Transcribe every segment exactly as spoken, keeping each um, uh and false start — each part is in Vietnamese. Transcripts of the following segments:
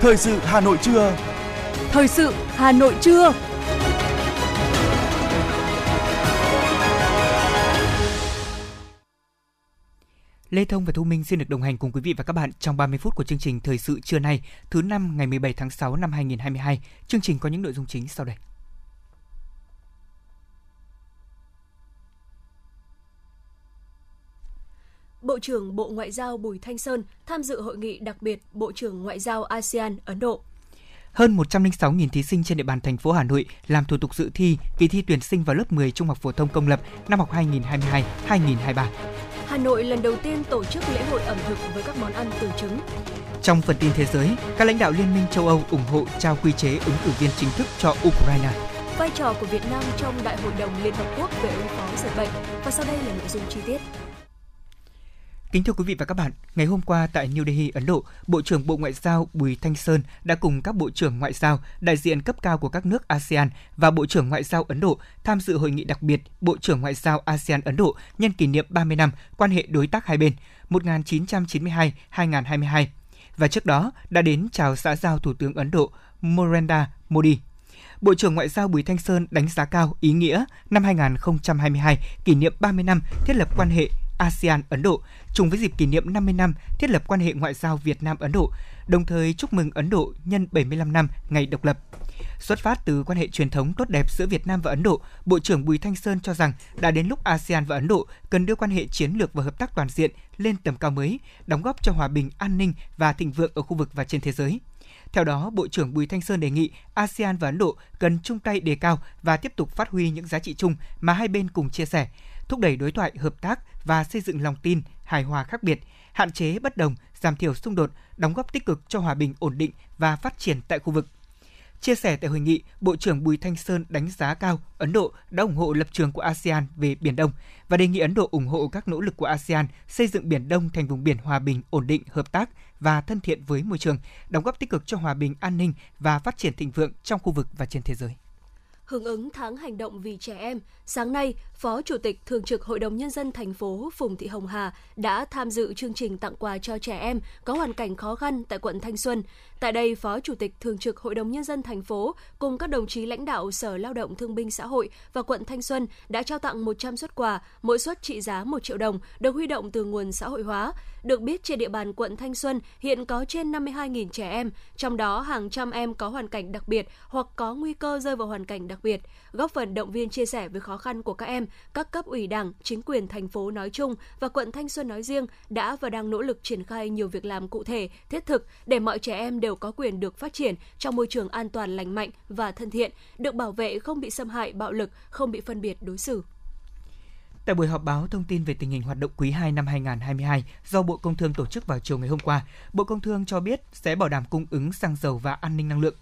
Thời sự Hà Nội trưa. Thời sự Hà Nội trưa. Lê Thông và Thu Minh xin được đồng hành cùng quý vị và các bạn trong ba mươi phút của chương trình Thời sự trưa nay, thứ năm ngày mười bảy tháng sáu năm hai nghìn không trăm hai mươi hai. Chương trình có những nội dung chính sau đây. Bộ trưởng Bộ Ngoại giao Bùi Thanh Sơn tham dự hội nghị đặc biệt Bộ trưởng Ngoại giao a sê an Ấn Độ. Hơn một trăm linh sáu nghìn thí sinh trên địa bàn thành phố Hà Nội làm thủ tục dự thi kỳ thi tuyển sinh vào lớp mười trung học phổ thông công lập năm học hai nghìn không trăm hai mươi hai đến hai nghìn không trăm hai mươi ba. Hà Nội lần đầu tiên tổ chức lễ hội ẩm thực với các món ăn từ trứng. Trong phần tin thế giới, các lãnh đạo Liên minh châu Âu ủng hộ trao quy chế ứng cử viên chính thức cho Ukraine. Vai trò của Việt Nam trong Đại hội đồng Liên Hợp Quốc về ứng phó dịch bệnh. Và sau đây là nội dung chi tiết. Kính thưa quý vị và các bạn, ngày hôm qua tại New Delhi, Ấn Độ, Bộ trưởng Bộ Ngoại giao Bùi Thanh Sơn đã cùng các Bộ trưởng Ngoại giao, đại diện cấp cao của các nước a sê an và Bộ trưởng Ngoại giao Ấn Độ tham dự hội nghị đặc biệt Bộ trưởng Ngoại giao a sê an Ấn Độ nhân kỷ niệm ba mươi năm quan hệ đối tác hai bên một nghìn chín trăm chín mươi hai đến hai nghìn không trăm hai mươi hai và trước đó đã đến chào xã giao Thủ tướng Ấn Độ Narendra Modi. Bộ trưởng Ngoại giao Bùi Thanh Sơn đánh giá cao ý nghĩa năm hai nghìn không trăm hai mươi hai kỷ niệm ba mươi năm thiết lập quan hệ a sê an-Ấn Độ, trùng với dịp kỷ niệm năm mươi năm thiết lập quan hệ ngoại giao Việt Nam-Ấn Độ, đồng thời chúc mừng Ấn Độ nhân bảy mươi lăm năm ngày độc lập. Xuất phát từ quan hệ truyền thống tốt đẹp giữa Việt Nam và Ấn Độ, Bộ trưởng Bùi Thanh Sơn cho rằng đã đến lúc a sê an và Ấn Độ cần đưa quan hệ chiến lược và hợp tác toàn diện lên tầm cao mới, đóng góp cho hòa bình, an ninh và thịnh vượng ở khu vực và trên thế giới. Theo đó, Bộ trưởng Bùi Thanh Sơn đề nghị a sê an và Ấn Độ cần chung tay đề cao và tiếp tục phát huy những giá trị chung mà hai bên cùng chia sẻ, thúc đẩy đối thoại, hợp tác và xây dựng lòng tin, hài hòa khác biệt, hạn chế bất đồng, giảm thiểu xung đột, đóng góp tích cực cho hòa bình, ổn định và phát triển tại khu vực. Chia sẻ tại hội nghị, Bộ trưởng Bùi Thanh Sơn đánh giá cao Ấn Độ đã ủng hộ lập trường của a sê an về Biển Đông và đề nghị Ấn Độ ủng hộ các nỗ lực của a sê an xây dựng Biển Đông thành vùng biển hòa bình, ổn định, hợp tác và thân thiện với môi trường, đóng góp tích cực cho hòa bình, an ninh và phát triển thịnh vượng trong khu vực và trên thế giới. Hưởng ứng tháng hành động vì trẻ em, sáng nay, Phó Chủ tịch Thường trực Hội đồng Nhân dân thành phố Phùng Thị Hồng Hà đã tham dự chương trình tặng quà cho trẻ em có hoàn cảnh khó khăn tại quận Thanh Xuân. Tại đây, Phó Chủ tịch Thường trực Hội đồng Nhân dân thành phố cùng các đồng chí lãnh đạo Sở Lao động Thương binh Xã hội và quận Thanh Xuân đã trao tặng một trăm suất quà, mỗi suất trị giá một triệu đồng, được huy động từ nguồn xã hội hóa. Được biết, trên địa bàn quận Thanh Xuân hiện có trên năm mươi hai nghìn trẻ em, trong đó hàng trăm em có hoàn cảnh đặc biệt hoặc có nguy cơ rơi vào hoàn cảnh đặc biệt, góp phần động viên chia sẻ với khó khăn của các em. Các cấp ủy Đảng, chính quyền thành phố nói chung và quận Thanh Xuân nói riêng đã và đang nỗ lực triển khai nhiều việc làm cụ thể, thiết thực để mọi trẻ em đều có quyền được phát triển trong môi trường an toàn, lành mạnh và thân thiện, được bảo vệ, không bị xâm hại, bạo lực, không bị phân biệt đối xử. Tại buổi họp báo thông tin về tình hình hoạt động quý hai năm hai nghìn không trăm hai mươi hai do Bộ Công Thương tổ chức vào chiều ngày hôm qua, Bộ Công Thương cho biết sẽ bảo đảm cung ứng xăng dầu và an ninh năng lượng.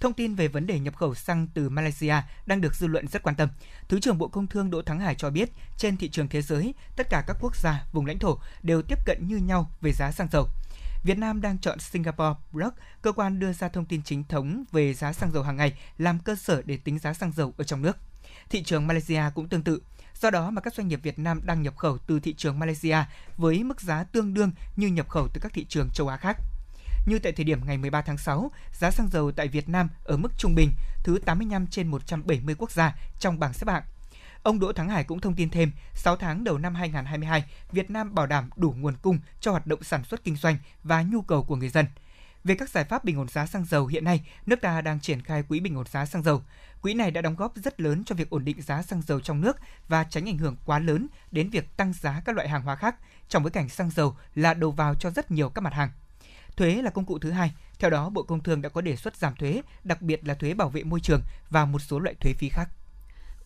Thông tin về vấn đề nhập khẩu xăng từ Malaysia đang được dư luận rất quan tâm. Thứ trưởng Bộ Công Thương Đỗ Thắng Hải cho biết, trên thị trường thế giới, tất cả các quốc gia, vùng lãnh thổ đều tiếp cận như nhau về giá xăng dầu. Việt Nam đang chọn Singapore Block, cơ quan đưa ra thông tin chính thống về giá xăng dầu hàng ngày, làm cơ sở để tính giá xăng dầu ở trong nước. Thị trường Malaysia cũng tương tự. Do đó mà các doanh nghiệp Việt Nam đang nhập khẩu từ thị trường Malaysia với mức giá tương đương như nhập khẩu từ các thị trường châu Á khác. Như tại thời điểm ngày mười ba tháng sáu, giá xăng dầu tại Việt Nam ở mức trung bình, thứ tám mươi lăm trên một trăm bảy mươi quốc gia trong bảng xếp hạng. Ông Đỗ Thắng Hải cũng thông tin thêm, sáu tháng đầu năm hai nghìn không trăm hai mươi hai, Việt Nam bảo đảm đủ nguồn cung cho hoạt động sản xuất kinh doanh và nhu cầu của người dân. Về các giải pháp bình ổn giá xăng dầu hiện nay, nước ta đang triển khai quỹ bình ổn giá xăng dầu. Quỹ này đã đóng góp rất lớn cho việc ổn định giá xăng dầu trong nước và tránh ảnh hưởng quá lớn đến việc tăng giá các loại hàng hóa khác, trong bối cảnh xăng dầu là đầu vào cho rất nhiều các mặt hàng. Thuế là công cụ thứ hai. Theo đó, Bộ Công Thương đã có đề xuất giảm thuế, đặc biệt là thuế bảo vệ môi trường và một số loại thuế phí khác.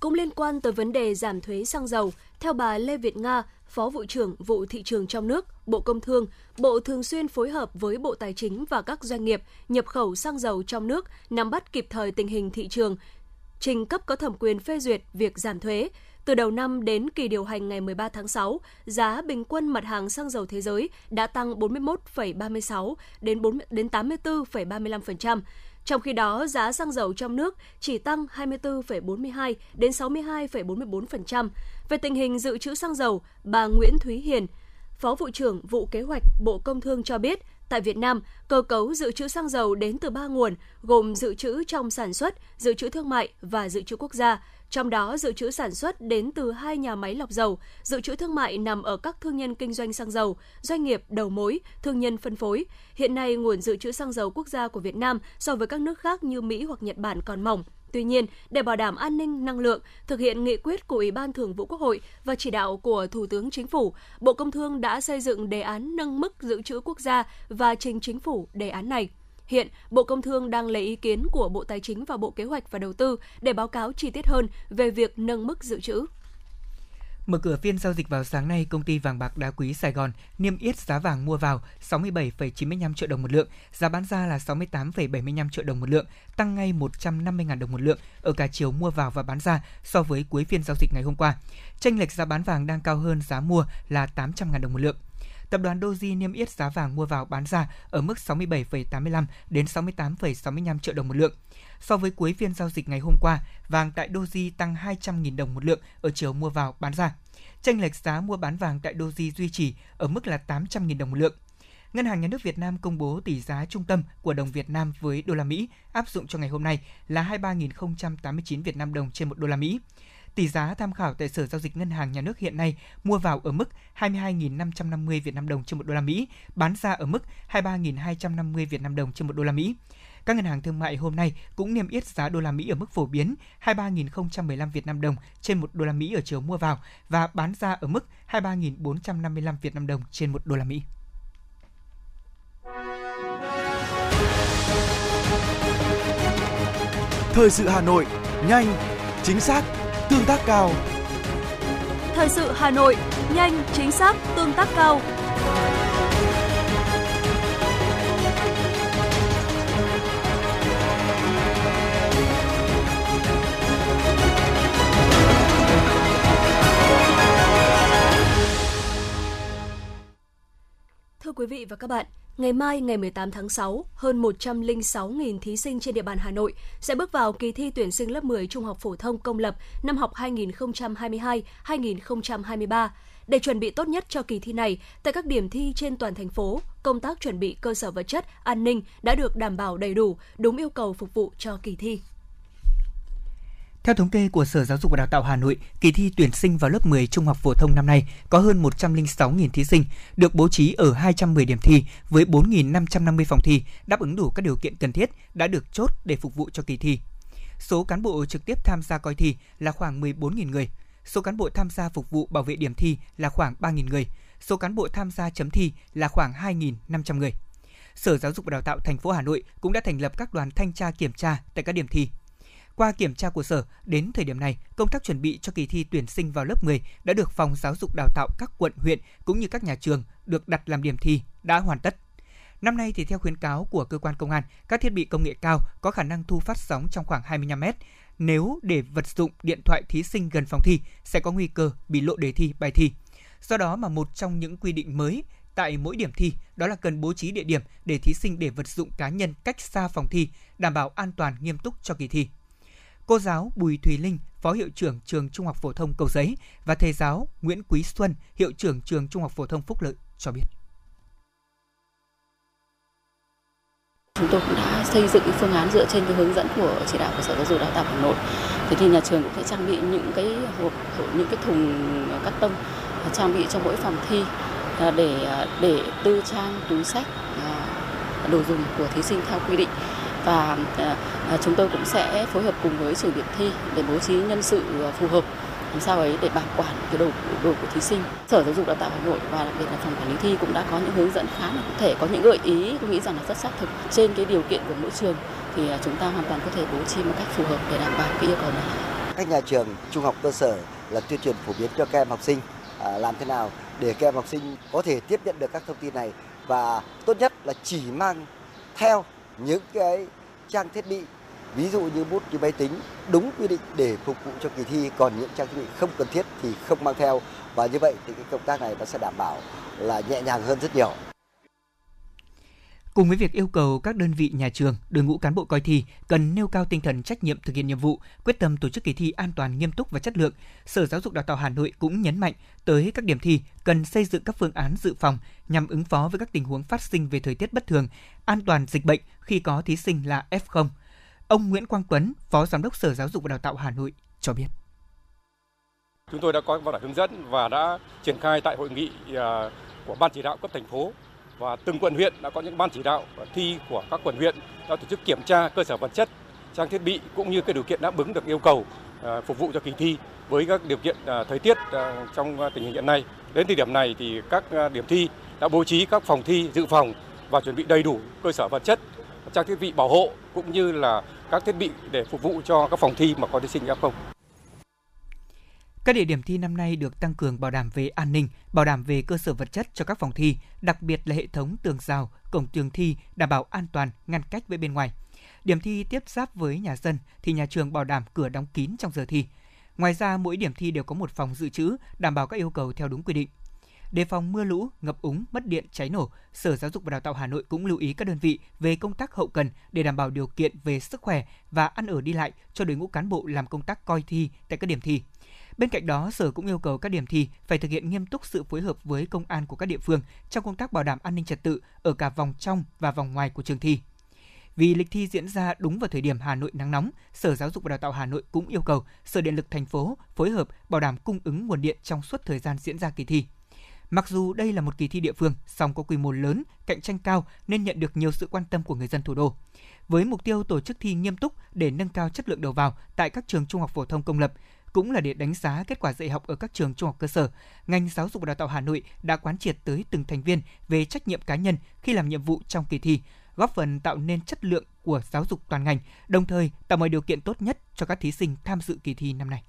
Cũng liên quan tới vấn đề giảm thuế xăng dầu, theo bà Lê Việt Nga, Phó Vụ trưởng Vụ Thị trường trong nước, Bộ Công Thương, Bộ thường xuyên phối hợp với Bộ Tài chính và các doanh nghiệp nhập khẩu xăng dầu trong nước, nắm bắt kịp thời tình hình thị trường, trình cấp có thẩm quyền phê duyệt việc giảm thuế. Từ đầu năm đến kỳ điều hành ngày mười ba tháng sáu, giá bình quân mặt hàng xăng dầu thế giới đã tăng bốn mươi mốt phẩy ba mươi sáu đến tám mươi tư phẩy ba mươi lăm phần trăm. Trong khi đó, giá xăng dầu trong nước chỉ tăng hai mươi tư phẩy bốn mươi hai đến sáu mươi hai phẩy bốn mươi bốn phần trăm. Về tình hình dự trữ xăng dầu, bà Nguyễn Thúy Hiền, Phó Vụ trưởng Vụ Kế hoạch Bộ Công Thương cho biết, Tại Việt Nam, cơ cấu dự trữ xăng dầu đến từ ba nguồn, gồm dự trữ trong sản xuất, dự trữ thương mại và dự trữ quốc gia. Trong đó, dự trữ sản xuất đến từ hai nhà máy lọc dầu, dự trữ thương mại nằm ở các thương nhân kinh doanh xăng dầu, doanh nghiệp đầu mối, thương nhân phân phối. Hiện nay, nguồn dự trữ xăng dầu quốc gia của Việt Nam so với các nước khác như Mỹ hoặc Nhật Bản còn mỏng. Tuy nhiên, để bảo đảm an ninh năng lượng, thực hiện nghị quyết của Ủy ban Thường vụ Quốc hội và chỉ đạo của Thủ tướng Chính phủ, Bộ Công Thương đã xây dựng đề án nâng mức dự trữ quốc gia và trình Chính phủ đề án này. Hiện, Bộ Công Thương đang lấy ý kiến của Bộ Tài chính và Bộ Kế hoạch và Đầu tư để báo cáo chi tiết hơn về việc nâng mức dự trữ. Mở cửa phiên giao dịch vào sáng nay, công ty vàng bạc đá quý Sài Gòn niêm yết giá vàng mua vào sáu mươi bảy phẩy chín lăm triệu đồng một lượng, giá bán ra là sáu mươi tám phẩy bảy lăm triệu đồng một lượng, tăng ngay một trăm năm mươi nghìn đồng một lượng ở cả chiều mua vào và bán ra so với cuối phiên giao dịch ngày hôm qua. Chênh lệch giá bán vàng đang cao hơn giá mua là tám trăm nghìn đồng một lượng. Tập đoàn Doji niêm yết giá vàng mua vào bán ra ở mức sáu mươi bảy phẩy tám lăm đến sáu mươi tám phẩy sáu lăm triệu đồng một lượng. So với cuối phiên giao dịch ngày hôm qua, vàng tại Doji tăng hai trăm nghìn đồng một lượng ở chiều mua vào bán ra. Chênh lệch giá mua bán vàng tại Doji duy trì ở mức là tám trăm nghìn đồng một lượng. Ngân hàng Nhà nước Việt Nam công bố tỷ giá trung tâm của đồng Việt Nam với đô la Mỹ áp dụng cho ngày hôm nay là hai mươi ba nghìn không trăm tám mươi chín Việt Nam đồng trên một đô la Mỹ. Tỷ giá tham khảo tại Sở Giao dịch Ngân hàng Nhà nước hiện nay mua vào ở mức hai mươi hai nghìn năm trăm năm mươi Việt Nam đồng trên một đô la Mỹ, bán ra ở mức hai mươi ba nghìn hai trăm năm mươi Việt Nam đồng trên một đô la Mỹ. Các ngân hàng thương mại hôm nay cũng niêm yết giá đô la Mỹ ở mức phổ biến hai mươi ba nghìn không trăm mười lăm Việt Nam đồng trên một đô la Mỹ ở chiều mua vào và bán ra ở mức hai mươi ba nghìn bốn trăm năm mươi lăm Việt Nam đồng trên một đô la Mỹ. Thời sự Hà Nội, nhanh, chính xác, tương tác cao. Thời sự Hà Nội, nhanh, chính xác, tương tác cao. Thưa quý vị và các bạn, ngày mai ngày mười tám tháng sáu, hơn một trăm lẻ sáu nghìn thí sinh trên địa bàn Hà Nội sẽ bước vào kỳ thi tuyển sinh lớp mười Trung học phổ thông công lập năm học hai nghìn không trăm hai mươi hai - hai nghìn không trăm hai mươi ba. Để chuẩn bị tốt nhất cho kỳ thi này, tại các điểm thi trên toàn thành phố, công tác chuẩn bị cơ sở vật chất, an ninh đã được đảm bảo đầy đủ, đúng yêu cầu phục vụ cho kỳ thi. Theo thống kê của Sở Giáo dục và Đào tạo Hà Nội, kỳ thi tuyển sinh vào lớp mười trung học phổ thông năm nay có hơn một trăm lẻ sáu nghìn thí sinh, được bố trí ở hai trăm mười điểm thi với bốn nghìn năm trăm năm mươi phòng thi, đáp ứng đủ các điều kiện cần thiết đã được chốt để phục vụ cho kỳ thi. Số cán bộ trực tiếp tham gia coi thi là khoảng mười bốn nghìn người, số cán bộ tham gia phục vụ bảo vệ điểm thi là khoảng ba nghìn người, số cán bộ tham gia chấm thi là khoảng hai nghìn năm trăm người. Sở Giáo dục và Đào tạo thành phố Hà Nội cũng đã thành lập các đoàn thanh tra kiểm tra tại các điểm thi. Qua kiểm tra của Sở, đến thời điểm này, công tác chuẩn bị cho kỳ thi tuyển sinh vào lớp mười đã được Phòng Giáo dục Đào tạo các quận, huyện cũng như các nhà trường được đặt làm điểm thi đã hoàn tất. Năm nay thì theo khuyến cáo của cơ quan công an, các thiết bị công nghệ cao có khả năng thu phát sóng trong khoảng hai mươi lăm mét. Nếu để vật dụng điện thoại thí sinh gần phòng thi sẽ có nguy cơ bị lộ đề thi, bài thi. Do đó mà một trong những quy định mới tại mỗi điểm thi đó là cần bố trí địa điểm để thí sinh để vật dụng cá nhân cách xa phòng thi, đảm bảo an toàn nghiêm túc cho kỳ thi. Cô giáo Bùi Thùy Linh, Phó Hiệu trưởng Trường Trung học Phổ thông Cầu Giấy và Thầy giáo Nguyễn Quý Xuân, Hiệu trưởng Trường Trung học Phổ thông Phúc Lợi cho biết. Chúng tôi cũng đã xây dựng phương án dựa trên cái hướng dẫn của chỉ đạo của Sở Giáo dục Đào tạo Hà Nội. Thế thì nhà trường cũng sẽ trang bị những cái hộp, những cái thùng cắt tông trang bị cho mỗi phòng thi để để tư trang, túi sách, đồ dùng của thí sinh theo quy định. Và chúng tôi cũng sẽ phối hợp cùng với trường điểm thi để bố trí nhân sự phù hợp làm sao ấy để bảo quản cái đồ, đồ của thí sinh. Sở Giáo dục Đào tạo Hà Nội và đặc biệt là Phòng Quản lý thi cũng đã có những hướng dẫn khá là cụ thể, có những gợi ý tôi nghĩ rằng là rất sát thực. Trên cái điều kiện của mỗi trường thì chúng ta hoàn toàn có thể bố trí một cách phù hợp để đảm bảo cái yêu cầu này. Các nhà trường trung học cơ sở là tuyên truyền phổ biến cho các em học sinh làm thế nào để các em học sinh có thể tiếp nhận được các thông tin này, và tốt nhất là chỉ mang theo những cái trang thiết bị, ví dụ như bút, như máy tính đúng quy định để phục vụ cho kỳ thi, còn những trang thiết bị không cần thiết thì không mang theo, và như vậy thì cái công tác này nó sẽ đảm bảo là nhẹ nhàng hơn rất nhiều. Cùng với việc yêu cầu các đơn vị nhà trường, đội ngũ cán bộ coi thi cần nêu cao tinh thần trách nhiệm thực hiện nhiệm vụ, quyết tâm tổ chức kỳ thi an toàn, nghiêm túc và chất lượng, Sở Giáo dục Đào tạo Hà Nội cũng nhấn mạnh tới các điểm thi cần xây dựng các phương án dự phòng nhằm ứng phó với các tình huống phát sinh về thời tiết bất thường, an toàn dịch bệnh khi có thí sinh là ép không. Ông Nguyễn Quang Tuấn, Phó Giám đốc Sở Giáo dục và Đào tạo Hà Nội cho biết. Chúng tôi đã có văn bản hướng dẫn và đã triển khai tại hội nghị của Ban chỉ đạo cấp thành phố. Và từng quận huyện đã có những ban chỉ đạo thi của các quận huyện đã tổ chức kiểm tra cơ sở vật chất, trang thiết bị cũng như các điều kiện đáp ứng được yêu cầu phục vụ cho kỳ thi với các điều kiện thời tiết trong tình hình hiện nay. Đến thời điểm này thì các điểm thi đã bố trí các phòng thi dự phòng và chuẩn bị đầy đủ cơ sở vật chất, trang thiết bị bảo hộ cũng như là các thiết bị để phục vụ cho các phòng thi mà có thí sinh ép không. Các địa điểm thi năm nay được tăng cường bảo đảm về an ninh, bảo đảm về cơ sở vật chất cho các phòng thi, đặc biệt là hệ thống tường rào, cổng trường thi đảm bảo an toàn, ngăn cách với bên ngoài. Điểm thi tiếp giáp với nhà dân thì nhà trường bảo đảm cửa đóng kín trong giờ thi. Ngoài ra, mỗi điểm thi đều có một phòng dự trữ, đảm bảo các yêu cầu theo đúng quy định. Đề phòng mưa lũ, ngập úng, mất điện, cháy nổ, Sở Giáo dục và Đào tạo Hà Nội cũng lưu ý các đơn vị về công tác hậu cần để đảm bảo điều kiện về sức khỏe và ăn ở đi lại cho đội ngũ cán bộ làm công tác coi thi tại các điểm thi. Bên cạnh đó, Sở cũng yêu cầu các điểm thi phải thực hiện nghiêm túc sự phối hợp với công an của các địa phương trong công tác bảo đảm an ninh trật tự ở cả vòng trong và vòng ngoài của trường thi. Vì lịch thi diễn ra đúng vào thời điểm Hà Nội nắng nóng, Sở Giáo dục và Đào tạo Hà Nội cũng yêu cầu Sở Điện lực thành phố phối hợp bảo đảm cung ứng nguồn điện trong suốt thời gian diễn ra kỳ thi. Mặc dù đây là một kỳ thi địa phương, song có quy mô lớn, cạnh tranh cao nên nhận được nhiều sự quan tâm của người dân thủ đô. Với mục tiêu tổ chức thi nghiêm túc để nâng cao chất lượng đầu vào tại các trường trung học phổ thông công lập, cũng là để đánh giá kết quả dạy học ở các trường trung học cơ sở, ngành Giáo dục và Đào tạo Hà Nội đã quán triệt tới từng thành viên về trách nhiệm cá nhân khi làm nhiệm vụ trong kỳ thi, góp phần tạo nên chất lượng của giáo dục toàn ngành, đồng thời tạo mọi điều kiện tốt nhất cho các thí sinh tham dự kỳ thi năm nay.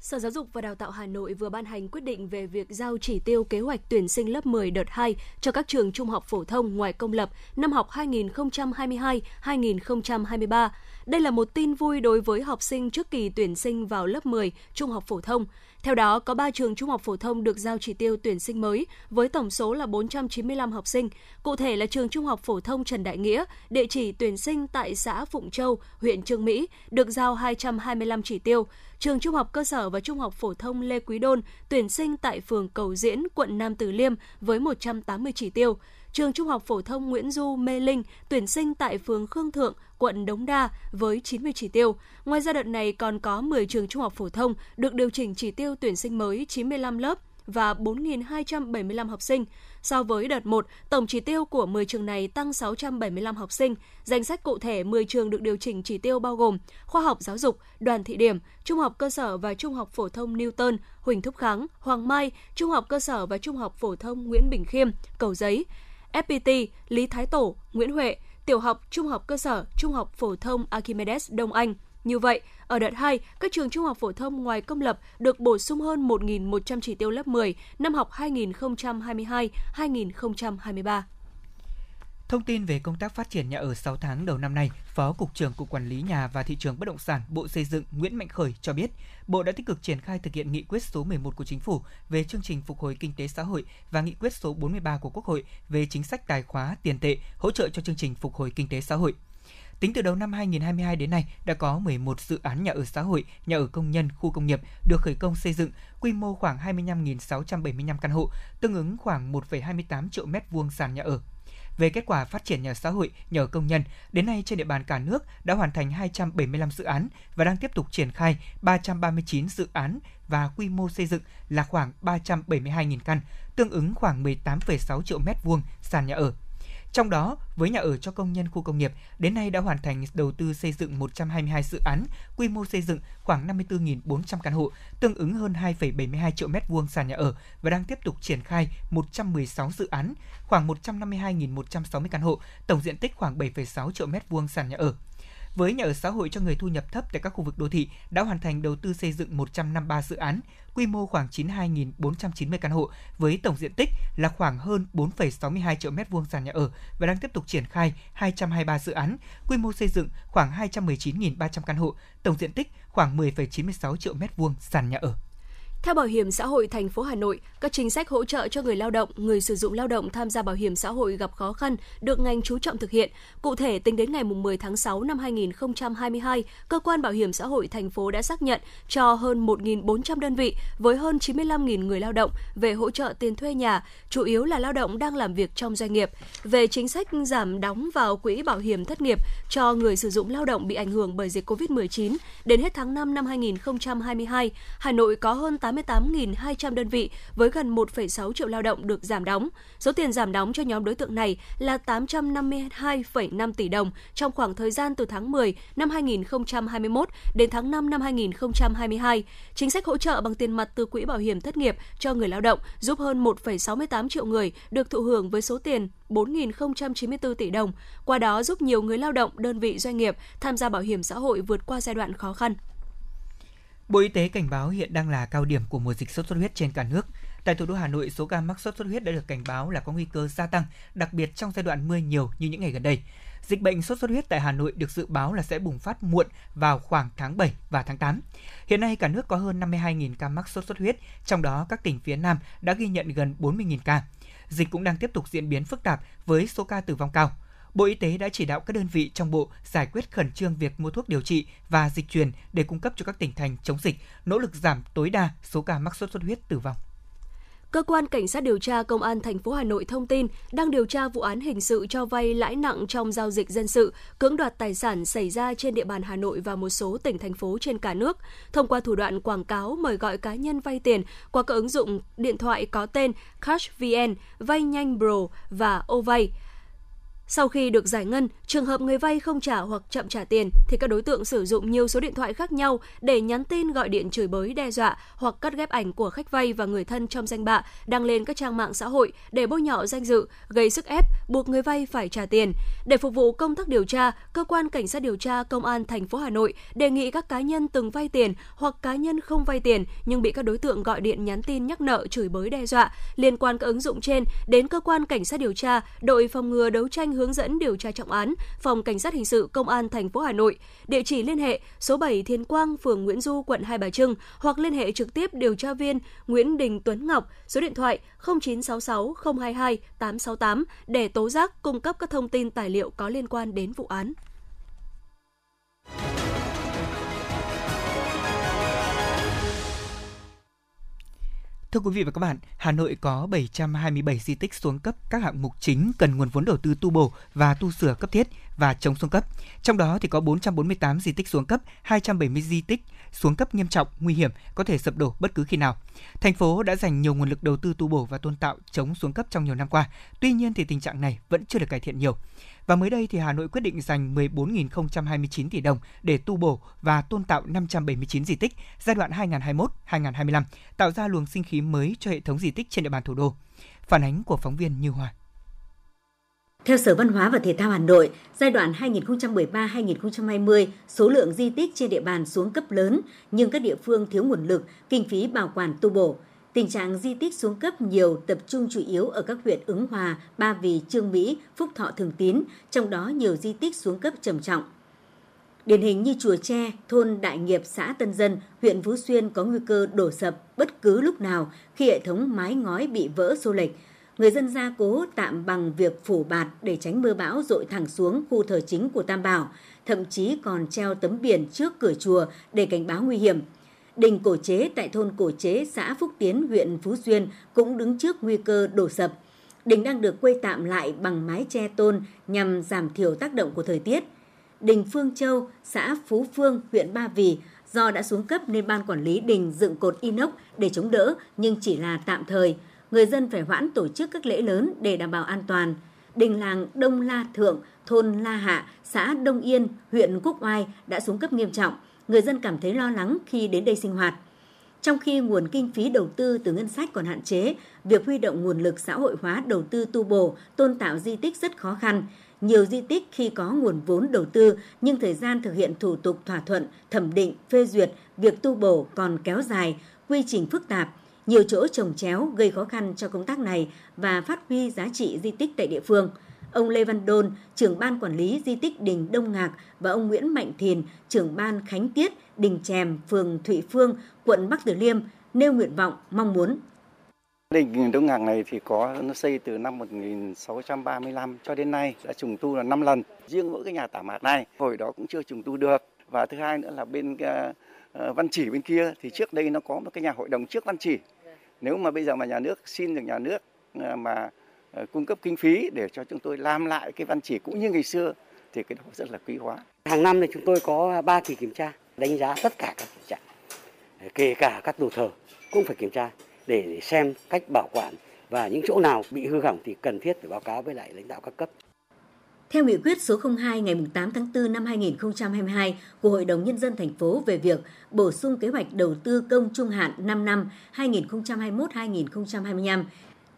Sở Giáo dục và Đào tạo Hà Nội vừa ban hành quyết định về việc giao chỉ tiêu kế hoạch tuyển sinh lớp mười đợt hai cho các trường trung học phổ thông ngoài công lập năm học hai nghìn không trăm hai mươi hai đến hai nghìn không trăm hai mươi ba. Đây là một tin vui đối với học sinh trước kỳ tuyển sinh vào lớp mười trung học phổ thông. Theo đó, có ba trường trung học phổ thông được giao chỉ tiêu tuyển sinh mới với tổng số là bốn trăm chín mươi lăm học sinh. Cụ thể là trường Trung học phổ thông Trần Đại Nghĩa, địa chỉ tuyển sinh tại xã Phụng Châu, huyện Chương Mỹ, được giao hai trăm hai mươi lăm chỉ tiêu. Trường Trung học cơ sở và Trung học phổ thông Lê Quý Đôn tuyển sinh tại phường Cầu Diễn, quận Nam Từ Liêm với một trăm tám mươi chỉ tiêu. Trường Trung học phổ thông Nguyễn Du Mê Linh tuyển sinh tại phường Khương Thượng, quận Đống Đa với chín mươi chỉ tiêu. Ngoài ra đợt này còn có mười trường trung học phổ thông được điều chỉnh chỉ tiêu tuyển sinh mới chín mươi lăm lớp và bốn nghìn hai trăm bảy mươi lăm học sinh. So với đợt một, tổng chỉ tiêu của mười trường này tăng sáu trăm bảy mươi lăm học sinh. Danh sách cụ thể mười trường được điều chỉnh chỉ tiêu bao gồm Khoa học Giáo dục, Đoàn Thị Điểm, Trung học cơ sở và Trung học phổ thông Newton, Huỳnh Thúc Kháng, Hoàng Mai, Trung học cơ sở và Trung học phổ thông Nguyễn Bình Khiêm, Cầu Giấy, ép pê tê, Lý Thái Tổ, Nguyễn Huệ, Tiểu học, Trung học cơ sở, Trung học phổ thông Archimedes, Đông Anh. Như vậy, ở đợt hai, các trường trung học phổ thông ngoài công lập được bổ sung hơn một nghìn một trăm chỉ tiêu lớp mười năm học hai nghìn không trăm hai mươi hai đến hai nghìn không trăm hai mươi ba. Thông tin về công tác phát triển nhà ở sáu tháng đầu năm nay, Phó Cục trưởng Cục Quản lý Nhà và Thị trường Bất động sản Bộ Xây dựng Nguyễn Mạnh Khởi cho biết, Bộ đã tích cực triển khai thực hiện nghị quyết số mười một của Chính phủ về chương trình phục hồi kinh tế xã hội và nghị quyết số bốn mươi ba của Quốc hội về chính sách tài khóa tiền tệ hỗ trợ cho chương trình phục hồi kinh tế xã hội. Tính từ đầu năm hai nghìn không trăm hai mươi hai đến nay, đã có mười một dự án nhà ở xã hội, nhà ở công nhân, khu công nghiệp được khởi công xây dựng, quy mô khoảng hai mươi lăm nghìn sáu trăm bảy mươi lăm căn hộ, tương ứng khoảng một phẩy hai mươi tám triệu mét vuông sàn nhà ở. Về kết quả phát triển nhà xã hội, nhà ở công nhân, đến nay trên địa bàn cả nước đã hoàn thành hai trăm bảy mươi lăm dự án và đang tiếp tục triển khai ba trăm ba mươi chín dự án và quy mô xây dựng là khoảng ba trăm bảy mươi hai nghìn căn, tương ứng khoảng mười tám phẩy sáu triệu mét vuông sàn nhà ở. Trong đó, với nhà ở cho công nhân khu công nghiệp, đến nay đã hoàn thành đầu tư xây dựng một trăm hai mươi hai dự án, quy mô xây dựng khoảng năm mươi tư nghìn bốn trăm căn hộ, tương ứng hơn hai phẩy bảy mươi hai triệu mét vuông sàn nhà ở và đang tiếp tục triển khai một trăm mười sáu dự án, khoảng một trăm năm mươi hai nghìn một trăm sáu mươi căn hộ, tổng diện tích khoảng bảy phẩy sáu triệu mét vuông sàn nhà ở. Với nhà ở xã hội cho người thu nhập thấp tại các khu vực đô thị đã hoàn thành đầu tư xây dựng một trăm năm mươi ba dự án, quy mô khoảng chín mươi hai nghìn bốn trăm chín mươi căn hộ với tổng diện tích là khoảng hơn bốn phẩy sáu mươi hai triệu mét vuông sàn nhà ở và đang tiếp tục triển khai hai trăm hai mươi ba dự án, quy mô xây dựng khoảng hai trăm mười chín nghìn ba trăm căn hộ, tổng diện tích khoảng mười phẩy chín mươi sáu triệu mét vuông sàn nhà ở. Theo Bảo hiểm xã hội thành phố Hà Nội, các chính sách hỗ trợ cho người lao động, người sử dụng lao động tham gia bảo hiểm xã hội gặp khó khăn được ngành chú trọng thực hiện. Cụ thể, tính đến ngày mười tháng sáu năm hai nghìn không trăm hai mươi hai, cơ quan Bảo hiểm xã hội thành phố đã xác nhận cho hơn một nghìn bốn trăm đơn vị với hơn chín mươi lăm nghìn người lao động về hỗ trợ tiền thuê nhà, chủ yếu là lao động đang làm việc trong doanh nghiệp. Về chính sách giảm đóng vào quỹ bảo hiểm thất nghiệp cho người sử dụng lao động bị ảnh hưởng bởi dịch covid mười chín, đến hết tháng năm năm hai nghìn không trăm hai mươi hai, Hà Nội có hơn tám mươi tám nghìn hai trăm đơn vị với gần một phẩy sáu triệu lao động được giảm đóng. Số tiền giảm đóng cho nhóm đối tượng này là tám trăm năm mươi hai phẩy năm tỷ đồng trong khoảng thời gian từ tháng mười năm hai nghìn không trăm hai mươi mốt đến tháng năm năm hai nghìn không trăm hai mươi hai. Chính sách hỗ trợ bằng tiền mặt từ quỹ bảo hiểm thất nghiệp cho người lao động giúp hơn một phẩy sáu mươi tám triệu người được thụ hưởng với số tiền bốn nghìn không trăm chín mươi tư tỷ đồng. Qua đó giúp nhiều người lao động, đơn vị doanh nghiệp tham gia bảo hiểm xã hội vượt qua giai đoạn khó khăn. Bộ Y tế cảnh báo hiện đang là cao điểm của mùa dịch sốt xuất huyết trên cả nước. Tại thủ đô Hà Nội, số ca mắc sốt xuất huyết đã được cảnh báo là có nguy cơ gia tăng, đặc biệt trong giai đoạn mưa nhiều như những ngày gần đây. Dịch bệnh sốt xuất huyết tại Hà Nội được dự báo là sẽ bùng phát muộn vào khoảng tháng bảy và tháng tám. Hiện nay cả nước có hơn năm mươi hai nghìn ca mắc sốt xuất huyết, trong đó các tỉnh phía Nam đã ghi nhận gần bốn mươi nghìn ca. Dịch cũng đang tiếp tục diễn biến phức tạp với số ca tử vong cao. Bộ Y tế đã chỉ đạo các đơn vị trong bộ giải quyết khẩn trương việc mua thuốc điều trị và dịch truyền để cung cấp cho các tỉnh thành chống dịch, nỗ lực giảm tối đa số ca mắc sốt xuất huyết tử vong. Cơ quan Cảnh sát điều tra Công an thành phố Hà Nội thông tin đang điều tra vụ án hình sự cho vay lãi nặng trong giao dịch dân sự, cưỡng đoạt tài sản xảy ra trên địa bàn Hà Nội và một số tỉnh, thành phố trên cả nước. Thông qua thủ đoạn quảng cáo mời gọi cá nhân vay tiền qua các ứng dụng điện thoại có tên Cash vê en, Vay Nhanh Bro và Ovay. Sau khi được giải ngân, trường hợp người vay không trả hoặc chậm trả tiền thì các đối tượng sử dụng nhiều số điện thoại khác nhau để nhắn tin, gọi điện chửi bới, đe dọa hoặc cắt ghép ảnh của khách vay và người thân trong danh bạ đăng lên các trang mạng xã hội để bôi nhọ danh dự, gây sức ép, buộc người vay phải trả tiền. Để phục vụ công tác điều tra, cơ quan Cảnh sát điều tra Công an thành phố Hà Nội đề nghị các cá nhân từng vay tiền hoặc cá nhân không vay tiền nhưng bị các đối tượng gọi điện, nhắn tin nhắc nợ, chửi bới, đe dọa liên quan các ứng dụng trên đến cơ quan Cảnh sát điều tra, đội phòng ngừa đấu tranh hướng dẫn điều tra trọng án, phòng Cảnh sát hình sự Công an thành phố Hà Nội, địa chỉ liên hệ số bảy Thiên Quang, phường Nguyễn Du, quận Hai Bà Trưng, hoặc liên hệ trực tiếp điều tra viên Nguyễn Đình Tuấn Ngọc, số điện thoại không chín sáu sáu không hai hai tám sáu tám để tố giác, cung cấp các thông tin, tài liệu có liên quan đến vụ án. Thưa quý vị và các bạn, Hà Nội có bảy trăm hai mươi bảy di tích xuống cấp các hạng mục chính cần nguồn vốn đầu tư tu bổ và tu sửa cấp thiết và chống xuống cấp. Trong đó thì có bốn trăm bốn mươi tám di tích xuống cấp, hai trăm bảy mươi di tích xuống cấp nghiêm trọng, nguy hiểm, có thể sập đổ bất cứ khi nào. Thành phố đã dành nhiều nguồn lực đầu tư tu bổ và tôn tạo chống xuống cấp trong nhiều năm qua. Tuy nhiên thì tình trạng này vẫn chưa được cải thiện nhiều. Và mới đây thì Hà Nội quyết định dành mười bốn nghìn không trăm hai mươi chín tỷ đồng để tu bổ và tôn tạo năm trăm bảy mươi chín di tích giai đoạn hai nghìn không trăm hai mươi mốt đến hai nghìn không trăm hai mươi lăm, tạo ra luồng sinh khí mới cho hệ thống di tích trên địa bàn thủ đô. Phản ánh của phóng viên Như Hoa. Theo Sở Văn hóa và Thể thao Hà Nội, giai đoạn hai nghìn không trăm mười ba đến hai nghìn không trăm hai mươi, số lượng di tích trên địa bàn xuống cấp lớn, nhưng các địa phương thiếu nguồn lực, kinh phí bảo quản tu bổ. Tình trạng di tích xuống cấp nhiều tập trung chủ yếu ở các huyện Ứng Hòa, Ba Vì, Chương Mỹ, Phúc Thọ, Thường Tín, trong đó nhiều di tích xuống cấp trầm trọng. Điển hình như Chùa Tre, thôn Đại Nghiệp, xã Tân Dân, huyện Phú Xuyên có nguy cơ đổ sập bất cứ lúc nào khi hệ thống mái ngói bị vỡ xô lệch. Người dân gia cố tạm bằng việc phủ bạt để tránh mưa bão dội thẳng xuống khu thờ chính của Tam Bảo, thậm chí còn treo tấm biển trước cửa chùa để cảnh báo nguy hiểm. Đình Cổ Chế tại thôn Cổ Chế, xã Phúc Tiến, huyện Phú Xuyên cũng đứng trước nguy cơ đổ sập. Đình đang được quây tạm lại bằng mái che tôn nhằm giảm thiểu tác động của thời tiết. Đình Phương Châu, xã Phú Phương, huyện Ba Vì do đã xuống cấp nên ban quản lý đình dựng cột inox để chống đỡ nhưng chỉ là tạm thời. Người dân phải hoãn tổ chức các lễ lớn để đảm bảo an toàn. Đình làng Đông La Thượng, thôn La Hạ, xã Đông Yên, huyện Quốc Oai đã xuống cấp nghiêm trọng. Người dân cảm thấy lo lắng khi đến đây sinh hoạt. Trong khi nguồn kinh phí đầu tư từ ngân sách còn hạn chế, việc huy động nguồn lực xã hội hóa đầu tư tu bổ, tôn tạo di tích rất khó khăn. Nhiều di tích khi có nguồn vốn đầu tư nhưng thời gian thực hiện thủ tục thỏa thuận, thẩm định, phê duyệt, việc tu bổ còn kéo dài, quy trình phức tạp, nhiều chỗ chồng chéo gây khó khăn cho công tác này và phát huy giá trị di tích tại địa phương. Ông Lê Văn Đôn, trưởng ban quản lý di tích đình Đông Ngạc và ông Nguyễn Mạnh Thìn, trưởng ban khánh tiết đình Chèm, phường Thụy Phương, quận Bắc Từ Liêm nêu nguyện vọng, mong muốn. Đình Đông Ngạc này thì có nó xây từ năm một nghìn sáu trăm ba mươi lăm cho đến nay đã trùng tu là năm lần. Riêng mỗi cái nhà tả mạc này hồi đó cũng chưa trùng tu được. Và thứ hai nữa là bên uh, Văn Chỉ bên kia thì trước đây nó có một cái nhà hội đồng trước Văn Chỉ. Nếu mà bây giờ mà nhà nước xin được nhà nước uh, mà uh, cung cấp kinh phí để cho chúng tôi làm lại cái Văn Chỉ cũng như ngày xưa thì cái đó rất là quý hóa. Hàng năm thì chúng tôi có ba kỳ kiểm tra, đánh giá tất cả các tình trạng, kể cả các đồ thờ cũng phải kiểm tra để xem cách bảo quản và những chỗ nào bị hư hỏng thì cần thiết phải báo cáo với lại lãnh đạo các cấp. Theo nghị quyết số không hai ngày tám tháng tư năm hai nghìn không trăm hai mươi hai của Hội đồng Nhân dân thành phố về việc bổ sung kế hoạch đầu tư công trung hạn năm năm hai nghìn không trăm hai mươi mốt đến hai nghìn không trăm hai mươi lăm,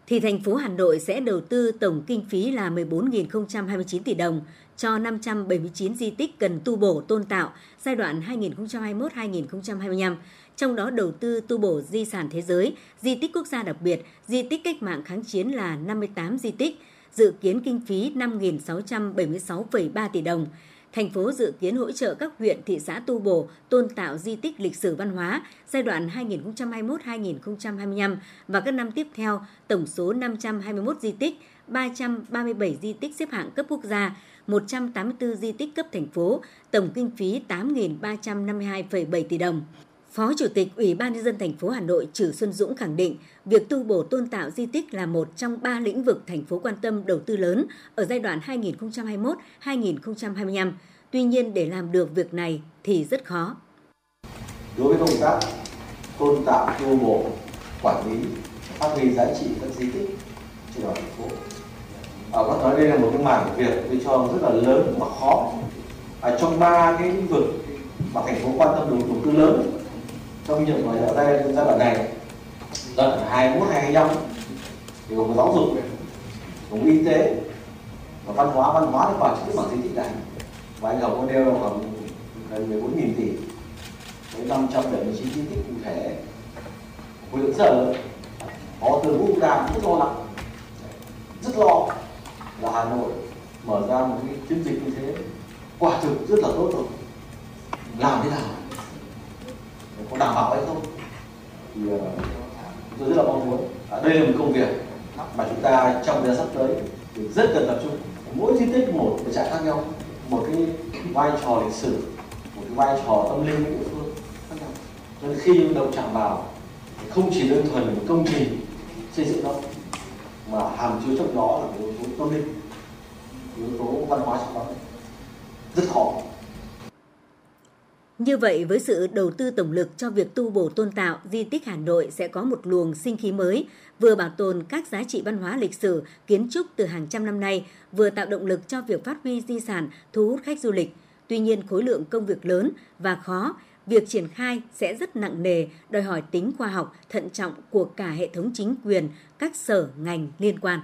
thì thành phố Hà Nội sẽ đầu tư tổng kinh phí là mười bốn nghìn không trăm hai mươi chín tỷ đồng cho năm trăm bảy mươi chín di tích cần tu bổ tôn tạo giai đoạn hai nghìn không trăm hai mươi mốt đến hai nghìn không trăm hai mươi lăm, trong đó đầu tư tu bổ di sản thế giới, di tích quốc gia đặc biệt, di tích cách mạng kháng chiến là năm mươi tám di tích, dự kiến kinh phí năm nghìn sáu trăm bảy mươi sáu phẩy ba tỷ đồng. Thành phố dự kiến hỗ trợ các huyện, thị xã tu bổ, tôn tạo di tích lịch sử văn hóa giai đoạn hai nghìn không trăm hai mươi mốt đến hai nghìn không trăm hai mươi lăm và các năm tiếp theo, tổng số năm trăm hai mươi mốt di tích, ba trăm ba mươi bảy di tích xếp hạng cấp quốc gia, một trăm tám mươi tư di tích cấp thành phố, tổng kinh phí tám nghìn ba trăm năm mươi hai phẩy bảy tỷ đồng. Phó Chủ tịch Ủy ban Nhân dân thành phố Hà Nội Trử Xuân Dũng khẳng định, việc tu bổ tôn tạo di tích là một trong ba lĩnh vực thành phố quan tâm đầu tư lớn ở giai đoạn hai nghìn không trăm hai mươi mốt đến hai nghìn không trăm hai mươi lăm. Tuy nhiên, để làm được việc này thì rất khó. Đối với công tác tôn tạo, tu bổ, quản lý, phát huy giá trị các di tích trên địa bàn thành phố, à, có nói đây là một cái mảng việc tôi cho rất là lớn và khó. À, trong ba cái lĩnh vực mà thành phố quan tâm đầu tư lớn trong nhiệm vụ hiện nay giai đoạn này, giai đoạn hai mươi mốt hai mươi lăm thì gồm giáo dục, gồm y tế và văn hóa văn hóa thì vào trực tiếp bằng di tích này, và anh Hồng có nêu là khoảng gần mười bốn nghìn tỷ với năm trăm bảy mươi chín di tích cụ thể, khối lượng rất lớn. Họ từ quốc gia rất lo lắng, rất lo là Hà Nội mở ra một cái chiến dịch như thế quả thực rất là tốt rồi, làm thế nào có đảm bảo hay không thì tôi rất là mong muốn. À, đây là một công việc mà chúng ta trong thời gian sắp tới thì rất cần tập trung. Mỗi di tích một cái trạng khác nhau, một cái vai trò lịch sử, một cái vai trò tâm linh của địa phương khác nhau. Nên khi đồng chạm vào không chỉ đơn thuần là công trình xây dựng đâu, mà hàm chứa trong đó là yếu tố tâm linh, yếu tố văn hóa trong đó rất khó. Như vậy, với sự đầu tư tổng lực cho việc tu bổ tôn tạo, di tích Hà Nội sẽ có một luồng sinh khí mới, vừa bảo tồn các giá trị văn hóa lịch sử, kiến trúc từ hàng trăm năm nay, vừa tạo động lực cho việc phát huy di sản, thu hút khách du lịch. Tuy nhiên, khối lượng công việc lớn và khó, việc triển khai sẽ rất nặng nề, đòi hỏi tính khoa học, thận trọng của cả hệ thống chính quyền, các sở, ngành liên quan.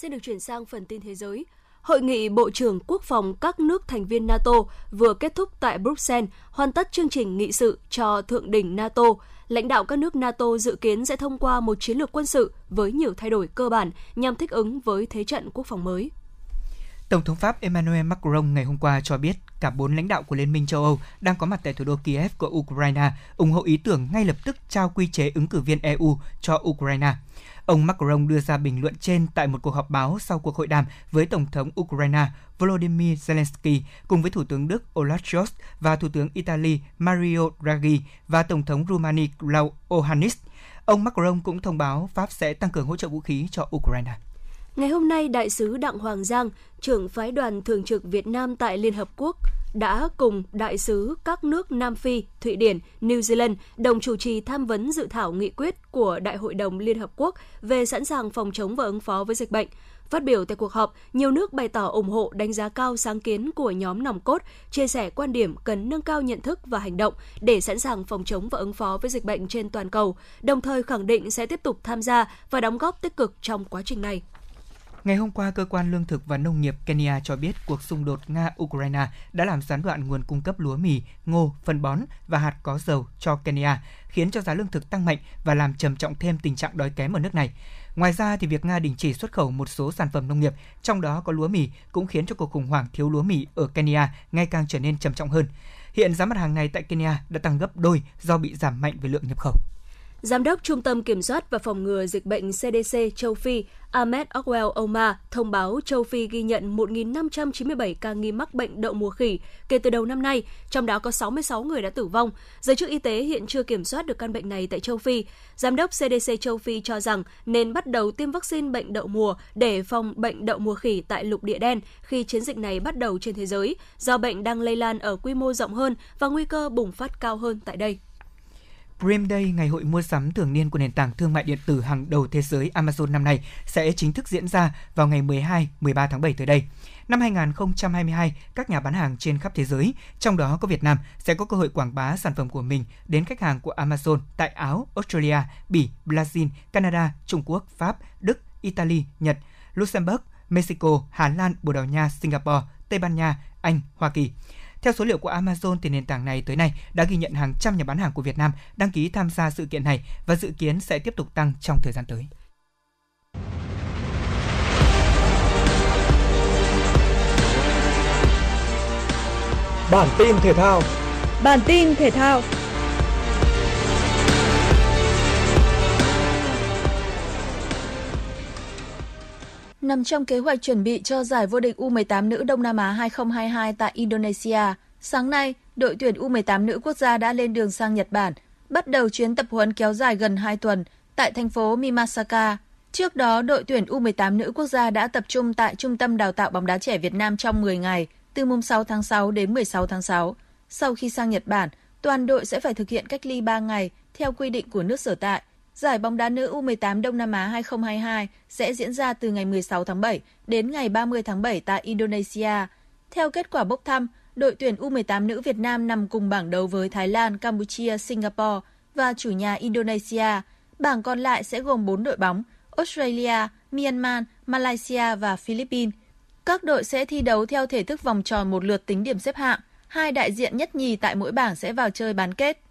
Xin được chuyển sang phần tin thế giới. Hội nghị Bộ trưởng Quốc phòng các nước thành viên NATO vừa kết thúc tại Bruxelles, hoàn tất chương trình nghị sự cho Thượng đỉnh NATO. Lãnh đạo các nước NATO dự kiến sẽ thông qua một chiến lược quân sự với nhiều thay đổi cơ bản nhằm thích ứng với thế trận quốc phòng mới. Tổng thống Pháp Emmanuel Macron ngày hôm qua cho biết cả bốn lãnh đạo của Liên minh châu Âu đang có mặt tại thủ đô Kiev của Ukraine ủng hộ ý tưởng ngay lập tức trao quy chế ứng cử viên e u cho Ukraine. Ông Macron đưa ra bình luận trên tại một cuộc họp báo sau cuộc hội đàm với Tổng thống Ukraine Volodymyr Zelensky cùng với Thủ tướng Đức Olaf Scholz và Thủ tướng Italy Mario Draghi và Tổng thống Rumani Klaus Iohannis. Ông Macron cũng thông báo Pháp sẽ tăng cường hỗ trợ vũ khí cho Ukraine. Ngày hôm nay, Đại sứ Đặng Hoàng Giang, trưởng phái đoàn thường trực Việt Nam tại Liên Hợp Quốc, đã cùng đại sứ các nước Nam Phi, Thụy Điển, New Zealand đồng chủ trì tham vấn dự thảo nghị quyết của Đại hội đồng Liên Hợp Quốc về sẵn sàng phòng chống và ứng phó với dịch bệnh. Phát biểu tại cuộc họp, nhiều nước bày tỏ ủng hộ đánh giá cao sáng kiến của nhóm nòng cốt, chia sẻ quan điểm cần nâng cao nhận thức và hành động để sẵn sàng phòng chống và ứng phó với dịch bệnh trên toàn cầu, đồng thời khẳng định sẽ tiếp tục tham gia và đóng góp tích cực trong quá trình này. Ngày hôm qua, Cơ quan Lương thực và Nông nghiệp Kenya cho biết cuộc xung đột Nga-Ukraine đã làm gián đoạn nguồn cung cấp lúa mì, ngô, phân bón và hạt có dầu cho Kenya, khiến cho giá lương thực tăng mạnh và làm trầm trọng thêm tình trạng đói kém ở nước này. Ngoài ra, thì việc Nga đình chỉ xuất khẩu một số sản phẩm nông nghiệp, trong đó có lúa mì, cũng khiến cho cuộc khủng hoảng thiếu lúa mì ở Kenya ngày càng trở nên trầm trọng hơn. Hiện giá mặt hàng này tại Kenya đã tăng gấp đôi do bị giảm mạnh về lượng nhập khẩu. Giám đốc Trung tâm Kiểm soát và Phòng ngừa Dịch bệnh xê đê xê châu Phi Ahmed Ogwell Omar thông báo châu Phi ghi nhận một nghìn năm trăm chín mươi bảy ca nghi mắc bệnh đậu mùa khỉ kể từ đầu năm nay, trong đó có sáu mươi sáu người đã tử vong. Giới chức y tế hiện chưa kiểm soát được căn bệnh này tại châu Phi. Giám đốc xê đê xê châu Phi cho rằng nên bắt đầu tiêm vaccine bệnh đậu mùa để phòng bệnh đậu mùa khỉ tại lục địa đen khi chiến dịch này bắt đầu trên thế giới, do bệnh đang lây lan ở quy mô rộng hơn và nguy cơ bùng phát cao hơn tại đây. Prime Day, ngày hội mua sắm thường niên của nền tảng thương mại điện tử hàng đầu thế giới Amazon năm nay, sẽ chính thức diễn ra vào ngày mười hai đến mười ba tháng bảy tới đây. Năm hai nghìn không trăm hai mươi hai, các nhà bán hàng trên khắp thế giới, trong đó có Việt Nam, sẽ có cơ hội quảng bá sản phẩm của mình đến khách hàng của Amazon tại Áo, Australia, Bỉ, Brazil, Canada, Trung Quốc, Pháp, Đức, Italy, Nhật, Luxembourg, Mexico, Hà Lan, Bồ Đào Nha, Singapore, Tây Ban Nha, Anh, Hoa Kỳ. Theo số liệu của Amazon, thì nền tảng này tới nay đã ghi nhận hàng trăm nhà bán hàng của Việt Nam đăng ký tham gia sự kiện này và dự kiến sẽ tiếp tục tăng trong thời gian tới. Bản tin thể thao. Bản tin thể thao. Nằm trong kế hoạch chuẩn bị cho giải vô địch U mười tám nữ Đông Nam Á hai không hai hai tại Indonesia, sáng nay, đội tuyển U mười tám nữ quốc gia đã lên đường sang Nhật Bản, bắt đầu chuyến tập huấn kéo dài gần hai tuần tại thành phố Mimasaka. Trước đó, đội tuyển U mười tám nữ quốc gia đã tập trung tại Trung tâm Đào tạo bóng đá trẻ Việt Nam trong mười ngày, từ mùng sáu tháng sáu đến mười sáu tháng sáu. Sau khi sang Nhật Bản, toàn đội sẽ phải thực hiện cách ly ba ngày theo quy định của nước sở tại. Giải bóng đá nữ U mười tám Đông Nam Á hai không hai hai sẽ diễn ra từ ngày mười sáu tháng bảy đến ngày ba mươi tháng bảy tại Indonesia. Theo kết quả bốc thăm, đội tuyển U mười tám nữ Việt Nam nằm cùng bảng đấu với Thái Lan, Campuchia, Singapore và chủ nhà Indonesia. Bảng còn lại sẽ gồm bốn đội bóng: Australia, Myanmar, Malaysia và Philippines. Các đội sẽ thi đấu theo thể thức vòng tròn một lượt tính điểm xếp hạng. Hai đại diện nhất nhì tại mỗi bảng sẽ vào chơi bán kết.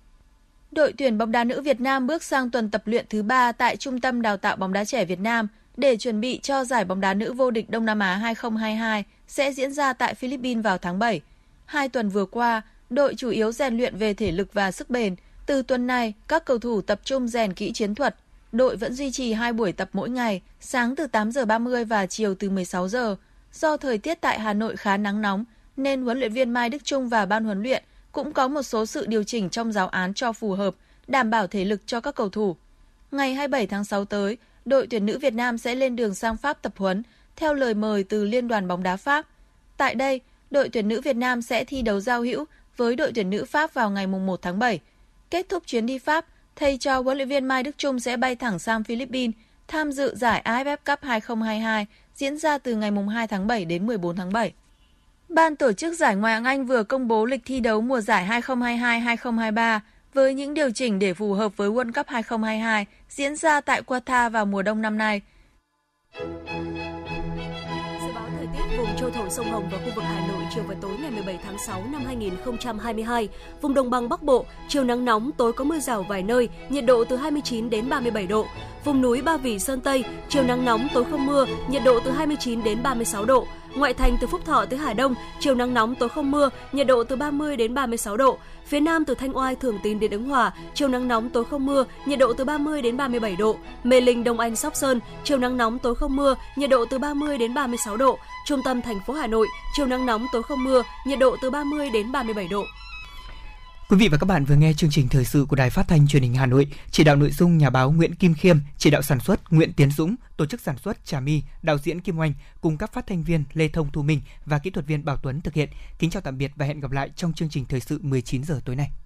Đội tuyển bóng đá nữ Việt Nam bước sang tuần tập luyện thứ ba tại Trung tâm Đào tạo bóng đá trẻ Việt Nam để chuẩn bị cho giải bóng đá nữ vô địch Đông Nam Á hai không hai hai sẽ diễn ra tại Philippines vào tháng bảy. Hai tuần vừa qua, đội chủ yếu rèn luyện về thể lực và sức bền. Từ tuần này, các cầu thủ tập trung rèn kỹ chiến thuật. Đội vẫn duy trì hai buổi tập mỗi ngày, sáng từ tám giờ ba mươi và chiều từ mười sáu giờ. Do thời tiết tại Hà Nội khá nắng nóng, nên huấn luyện viên Mai Đức Trung và ban huấn luyện cũng có một số sự điều chỉnh trong giáo án cho phù hợp, đảm bảo thể lực cho các cầu thủ. Ngày hai mươi bảy tháng sáu tới, đội tuyển nữ Việt Nam sẽ lên đường sang Pháp tập huấn, theo lời mời từ Liên đoàn bóng đá Pháp. Tại đây, đội tuyển nữ Việt Nam sẽ thi đấu giao hữu với đội tuyển nữ Pháp vào ngày mùng một tháng bảy. Kết thúc chuyến đi Pháp, thầy trò huấn luyện viên Mai Đức Chung sẽ bay thẳng sang Philippines, tham dự giải a ép ép Cup hai không hai hai diễn ra từ ngày hai tháng bảy đến mười bốn tháng bảy. Ban tổ chức giải Ngoại hạng Anh vừa công bố lịch thi đấu mùa giải hai không hai hai hai không hai ba với những điều chỉnh để phù hợp với World Cup hai không hai hai diễn ra tại Qatar vào mùa đông năm nay. Dự báo thời tiết vùng châu thổ sông Hồng và khu vực Hà Nội chiều và tối ngày mười bảy tháng sáu năm hai nghìn không trăm hai mươi hai, vùng đồng bằng Bắc Bộ, chiều nắng nóng, tối có mưa rào vài nơi, nhiệt độ từ hai mươi chín đến ba mươi bảy độ. Vùng núi Ba Vì, Sơn Tây, chiều nắng nóng, tối không mưa, nhiệt độ từ hai mươi chín đến ba mươi sáu độ. Ngoại thành từ Phúc Thọ tới Hà Đông, chiều nắng nóng, tối không mưa, nhiệt độ từ ba mươi đến ba mươi sáu độ. Phía Nam từ Thanh Oai, Thường Tín đến Ứng Hòa, chiều nắng nóng, tối không mưa, nhiệt độ từ ba mươi đến ba mươi bảy độ. Mê Linh, Đông Anh, Sóc Sơn, chiều nắng nóng, tối không mưa, nhiệt độ từ ba mươi đến ba mươi sáu độ. Trung tâm thành phố Hà Nội, chiều nắng nóng, tối không mưa, nhiệt độ từ ba mươi đến ba mươi bảy độ. Quý vị và các bạn vừa nghe chương trình thời sự của Đài Phát thanh Truyền hình Hà Nội, chỉ đạo nội dung nhà báo Nguyễn Kim Khiêm, chỉ đạo sản xuất Nguyễn Tiến Dũng, tổ chức sản xuất Trà My, đạo diễn Kim Oanh cùng các phát thanh viên Lê Thông Thu Minh và kỹ thuật viên Bảo Tuấn thực hiện. Kính chào tạm biệt và hẹn gặp lại trong chương trình thời sự mười chín giờ tối nay.